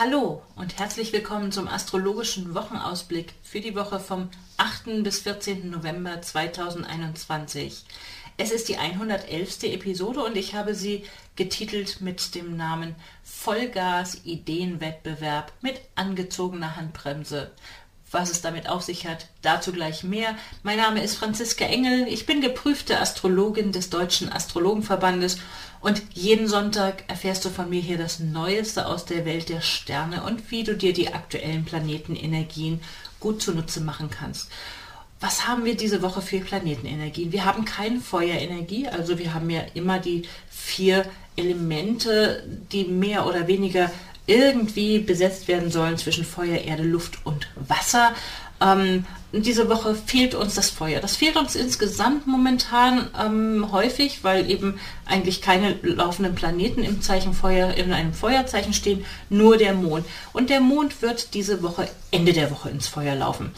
Hallo und herzlich willkommen zum astrologischen Wochenausblick für die Woche vom 8. bis 14. November 2021. Es ist die 111. Episode und ich habe sie getitelt mit dem Namen Vollgas Ideenwettbewerb mit angezogener Handbremse. Was es damit auf sich hat, dazu gleich mehr. Mein Name ist Franziska Engel, ich bin geprüfte Astrologin des Deutschen Astrologenverbandes und jeden Sonntag erfährst du von mir hier das Neueste aus der Welt der Sterne und wie du dir die aktuellen Planetenenergien gut zunutze machen kannst. Was haben wir diese Woche für Planetenenergien? Wir haben keine Feuerenergie, also wir haben ja immer die 4 Elemente, die mehr oder weniger irgendwie besetzt werden sollen zwischen Feuer, Erde, Luft und Wasser. Diese Woche fehlt uns das Feuer. Das fehlt uns insgesamt momentan häufig, weil eben eigentlich keine laufenden Planeten im Zeichen Feuer, in einem Feuerzeichen stehen, nur der Mond. Und der Mond wird diese Woche, Ende der Woche, ins Feuer laufen.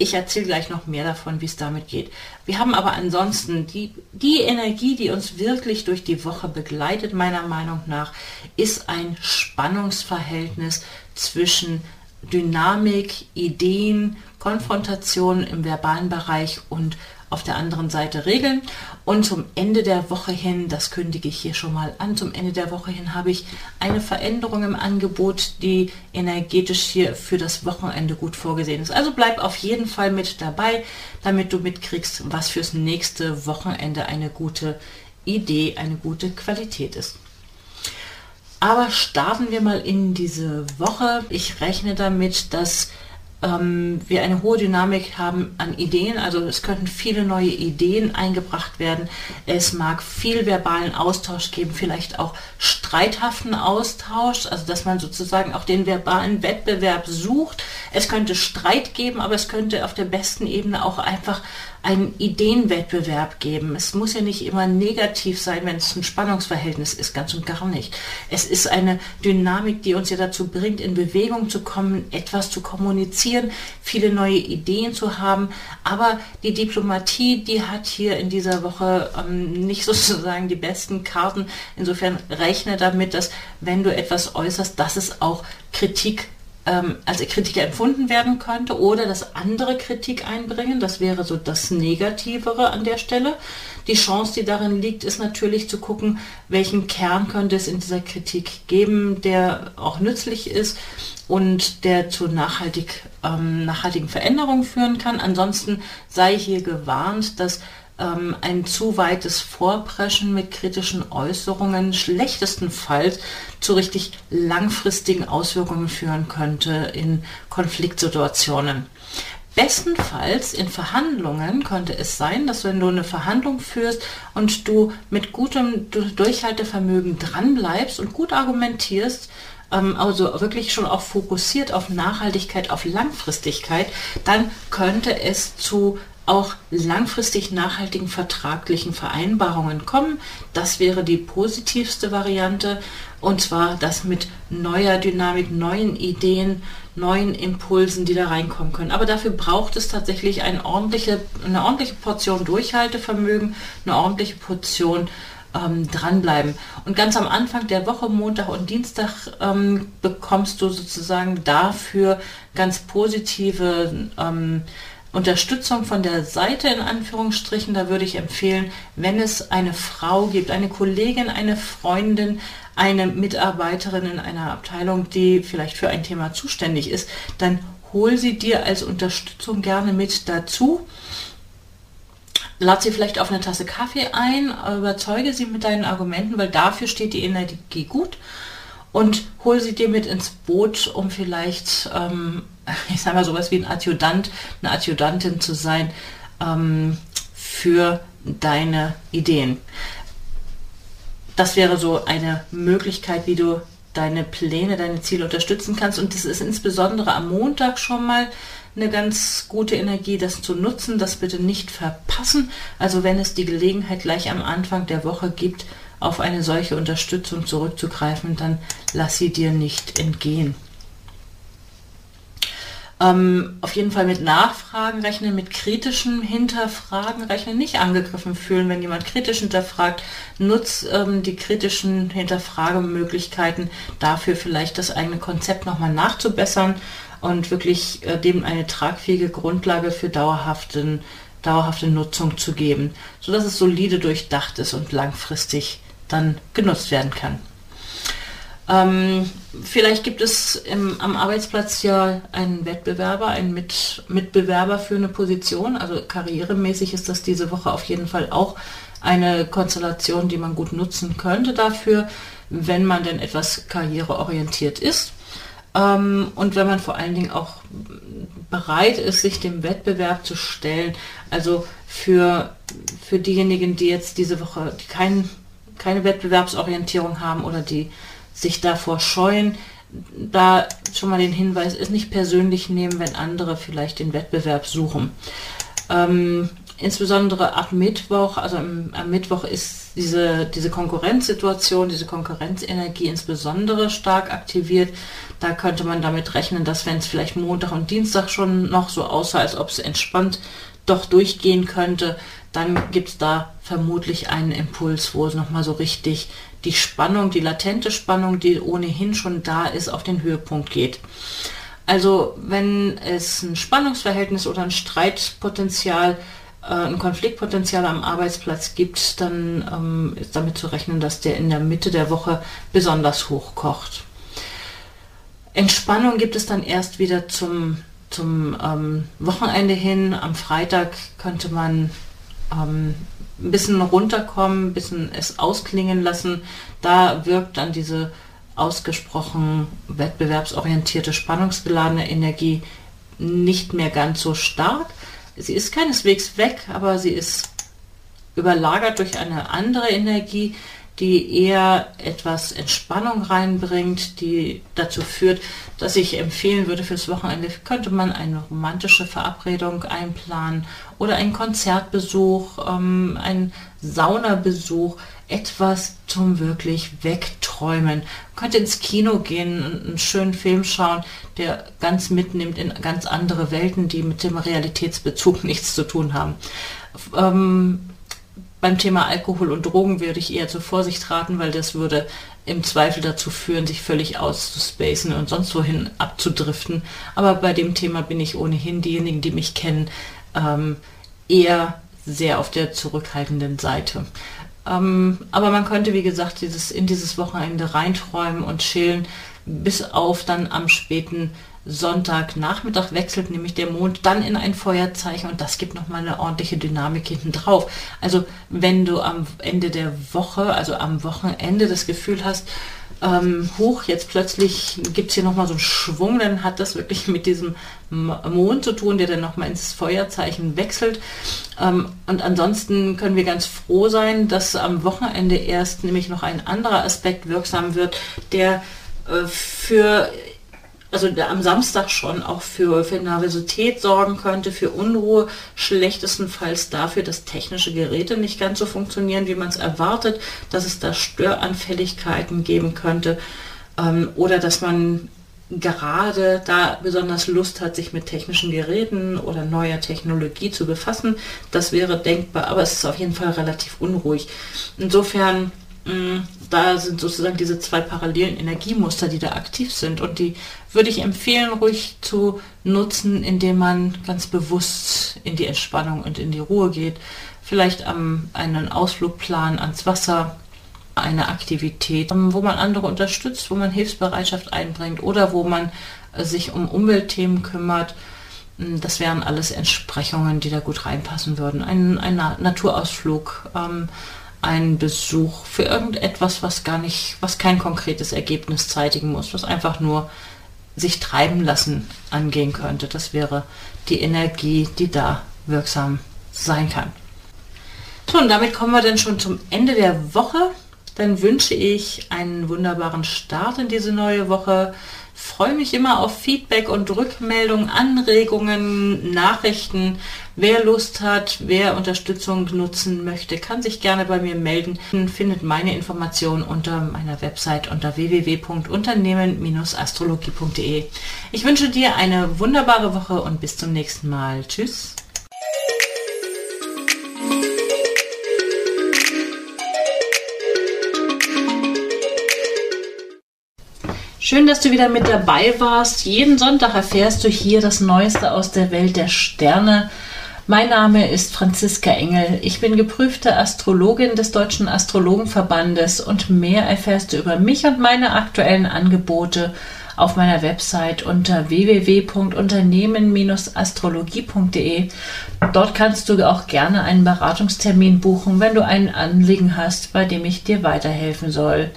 Ich erzähle gleich noch mehr davon, wie es damit geht. Wir haben aber ansonsten die Energie, die uns wirklich durch die Woche begleitet, meiner Meinung nach, ist ein Spannungsverhältnis zwischen Dynamik, Ideen, Konfrontation im verbalen Bereich und auf der anderen Seite Regeln. Und zum Ende der Woche hin, das kündige ich hier schon mal an, zum Ende der Woche hin habe ich eine Veränderung im Angebot, die energetisch hier für das Wochenende gut vorgesehen ist. Also bleib auf jeden Fall mit dabei, damit du mitkriegst, was fürs nächste Wochenende eine gute Idee, eine gute Qualität ist. Aber starten wir mal in diese Woche. Ich rechne damit, dass wir eine hohe Dynamik haben an Ideen, also es könnten viele neue Ideen eingebracht werden. Es mag viel verbalen Austausch geben, vielleicht auch streithaften Austausch, also dass man sozusagen auch den verbalen Wettbewerb sucht. Es könnte Streit geben, aber es könnte auf der besten Ebene auch einfach einen Ideenwettbewerb geben. Es muss ja nicht immer negativ sein, wenn es ein Spannungsverhältnis ist, ganz und gar nicht. Es ist eine Dynamik, die uns ja dazu bringt, in Bewegung zu kommen, etwas zu kommunizieren, viele neue Ideen zu haben. Aber die Diplomatie, die hat hier in dieser Woche nicht sozusagen die besten Karten. Insofern rechne damit, dass wenn du etwas äußerst, dass es auch Kritik als Kritiker empfunden werden könnte oder dass andere Kritik einbringen. Das wäre so das Negativere an der Stelle. Die Chance, die darin liegt, ist natürlich zu gucken, welchen Kern könnte es in dieser Kritik geben, der auch nützlich ist und der zu nachhaltigen Veränderungen führen kann. Ansonsten sei hier gewarnt, dass ein zu weites Vorpreschen mit kritischen Äußerungen schlechtestenfalls zu richtig langfristigen Auswirkungen führen könnte in Konfliktsituationen. Bestenfalls in Verhandlungen könnte es sein, dass wenn du eine Verhandlung führst und du mit gutem Durchhaltevermögen dranbleibst und gut argumentierst, also wirklich schon auch fokussiert auf Nachhaltigkeit, auf Langfristigkeit, dann könnte es zu auch langfristig nachhaltigen vertraglichen Vereinbarungen kommen. Das wäre die positivste Variante, und zwar das mit neuer Dynamik, neuen Ideen, neuen Impulsen, die da reinkommen können. Aber dafür braucht es tatsächlich eine ordentliche Portion Durchhaltevermögen, eine ordentliche Portion dranbleiben. Und ganz am Anfang der Woche, Montag und Dienstag, bekommst du sozusagen dafür ganz positive Unterstützung von der Seite, in Anführungsstrichen. Da würde ich empfehlen, wenn es eine Frau gibt, eine Kollegin, eine Freundin, eine Mitarbeiterin in einer Abteilung, die vielleicht für ein Thema zuständig ist, dann hol sie dir als Unterstützung gerne mit dazu. Lad sie vielleicht auf eine Tasse Kaffee ein, überzeuge sie mit deinen Argumenten, weil dafür steht die Energie gut, und hol sie dir mit ins Boot, um vielleicht ich sage mal, sowas wie ein Adjutant, eine Adjutantin zu sein für deine Ideen. Das wäre so eine Möglichkeit, wie du deine Pläne, deine Ziele unterstützen kannst. Und das ist insbesondere am Montag schon mal eine ganz gute Energie, das zu nutzen, das bitte nicht verpassen. Also wenn es die Gelegenheit gleich am Anfang der Woche gibt, auf eine solche Unterstützung zurückzugreifen, dann lass sie dir nicht entgehen. Auf jeden Fall mit Nachfragen rechnen, mit kritischen Hinterfragen rechnen, nicht angegriffen fühlen, wenn jemand kritisch hinterfragt. Nutz die kritischen Hinterfragemöglichkeiten dafür, vielleicht das eigene Konzept nochmal nachzubessern und wirklich dem eine tragfähige Grundlage für dauerhafte Nutzung zu geben, sodass es solide durchdacht ist und langfristig dann genutzt werden kann. Vielleicht gibt es am Arbeitsplatz ja einen Wettbewerber, einen Mitbewerber für eine Position. Also karrieremäßig ist das diese Woche auf jeden Fall auch eine Konstellation, die man gut nutzen könnte dafür, wenn man denn etwas karriereorientiert ist. Und wenn man vor allen Dingen auch bereit ist, sich dem Wettbewerb zu stellen. Also für diejenigen, die jetzt diese Woche keine Wettbewerbsorientierung haben oder die sich davor scheuen, da schon mal den Hinweis, ist nicht persönlich nehmen, wenn andere vielleicht den Wettbewerb suchen. Insbesondere ab Mittwoch, also am Mittwoch ist diese Konkurrenzsituation, diese Konkurrenzenergie insbesondere stark aktiviert. Da könnte man damit rechnen, dass wenn es vielleicht Montag und Dienstag schon noch so aussah, als ob es entspannt doch durchgehen könnte, dann gibt es da vermutlich einen Impuls, wo es nochmal so richtig die Spannung, die latente Spannung, die ohnehin schon da ist, auf den Höhepunkt geht. Also wenn es ein Spannungsverhältnis oder ein Streitpotenzial, ein Konfliktpotenzial am Arbeitsplatz gibt, dann ist damit zu rechnen, dass der in der Mitte der Woche besonders hochkocht. Entspannung gibt es dann erst wieder zum Wochenende hin. Am Freitag könnte man ein bisschen runterkommen, ein bisschen es ausklingen lassen. Da wirkt dann diese ausgesprochen wettbewerbsorientierte, spannungsgeladene Energie nicht mehr ganz so stark. Sie ist keineswegs weg, aber sie ist überlagert durch eine andere Energie, die eher etwas Entspannung reinbringt, die dazu führt, dass ich empfehlen würde, fürs Wochenende könnte man eine romantische Verabredung einplanen oder einen Konzertbesuch, einen Saunabesuch, etwas zum wirklich Wegträumen. Man könnte ins Kino gehen und einen schönen Film schauen, der ganz mitnimmt in ganz andere Welten, die mit dem Realitätsbezug nichts zu tun haben. Beim Thema Alkohol und Drogen würde ich eher zur Vorsicht raten, weil das würde im Zweifel dazu führen, sich völlig auszuspacen und sonst wohin abzudriften. Aber bei dem Thema bin ich ohnehin, diejenigen, die mich kennen, eher sehr auf der zurückhaltenden Seite. Aber man könnte, wie gesagt, in dieses Wochenende reinträumen und chillen, bis auf dann am späten Sonntagnachmittag wechselt nämlich der Mond dann in ein Feuerzeichen und das gibt nochmal eine ordentliche Dynamik hinten drauf. Also wenn du am Ende der Woche, also am Wochenende das Gefühl hast, hoch, jetzt plötzlich gibt es hier nochmal so einen Schwung, dann hat das wirklich mit diesem Mond zu tun, der dann nochmal ins Feuerzeichen wechselt. Und ansonsten können wir ganz froh sein, dass am Wochenende erst nämlich noch ein anderer Aspekt wirksam wird, der am Samstag schon auch für Nervosität sorgen könnte, für Unruhe, schlechtestenfalls dafür, dass technische Geräte nicht ganz so funktionieren, wie man es erwartet, dass es da Störanfälligkeiten geben könnte oder dass man gerade da besonders Lust hat, sich mit technischen Geräten oder neuer Technologie zu befassen. Das wäre denkbar, aber es ist auf jeden Fall relativ unruhig. Insofern, da sind sozusagen diese zwei parallelen Energiemuster, die da aktiv sind. Und die würde ich empfehlen, ruhig zu nutzen, indem man ganz bewusst in die Entspannung und in die Ruhe geht. Vielleicht einen Ausflug planen ans Wasser, eine Aktivität, wo man andere unterstützt, wo man Hilfsbereitschaft einbringt oder wo man sich um Umweltthemen kümmert. Das wären alles Entsprechungen, die da gut reinpassen würden. Ein Naturausflug, ein Besuch für irgendetwas, was kein konkretes Ergebnis zeitigen muss, was einfach nur sich treiben lassen angehen könnte. Das wäre die Energie, die da wirksam sein kann. So, und damit kommen wir dann schon zum Ende der Woche. dann wünsche ich einen wunderbaren Start in diese neue Woche. Freue mich immer auf Feedback und Rückmeldungen, Anregungen, Nachrichten. Wer Lust hat, wer Unterstützung nutzen möchte, kann sich gerne bei mir melden. Findet meine Informationen unter meiner Website unter www.unternehmen-astrologie.de. Ich wünsche dir eine wunderbare Woche und bis zum nächsten Mal. Tschüss! Schön, dass du wieder mit dabei warst. Jeden Sonntag erfährst du hier das Neueste aus der Welt der Sterne. Mein Name ist Franziska Engel. Ich bin geprüfte Astrologin des Deutschen Astrologenverbandes und mehr erfährst du über mich und meine aktuellen Angebote auf meiner Website unter www.unternehmen-astrologie.de. Dort kannst du auch gerne einen Beratungstermin buchen, wenn du ein Anliegen hast, bei dem ich dir weiterhelfen soll.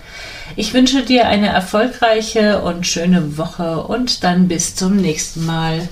Ich wünsche dir eine erfolgreiche und schöne Woche und dann bis zum nächsten Mal.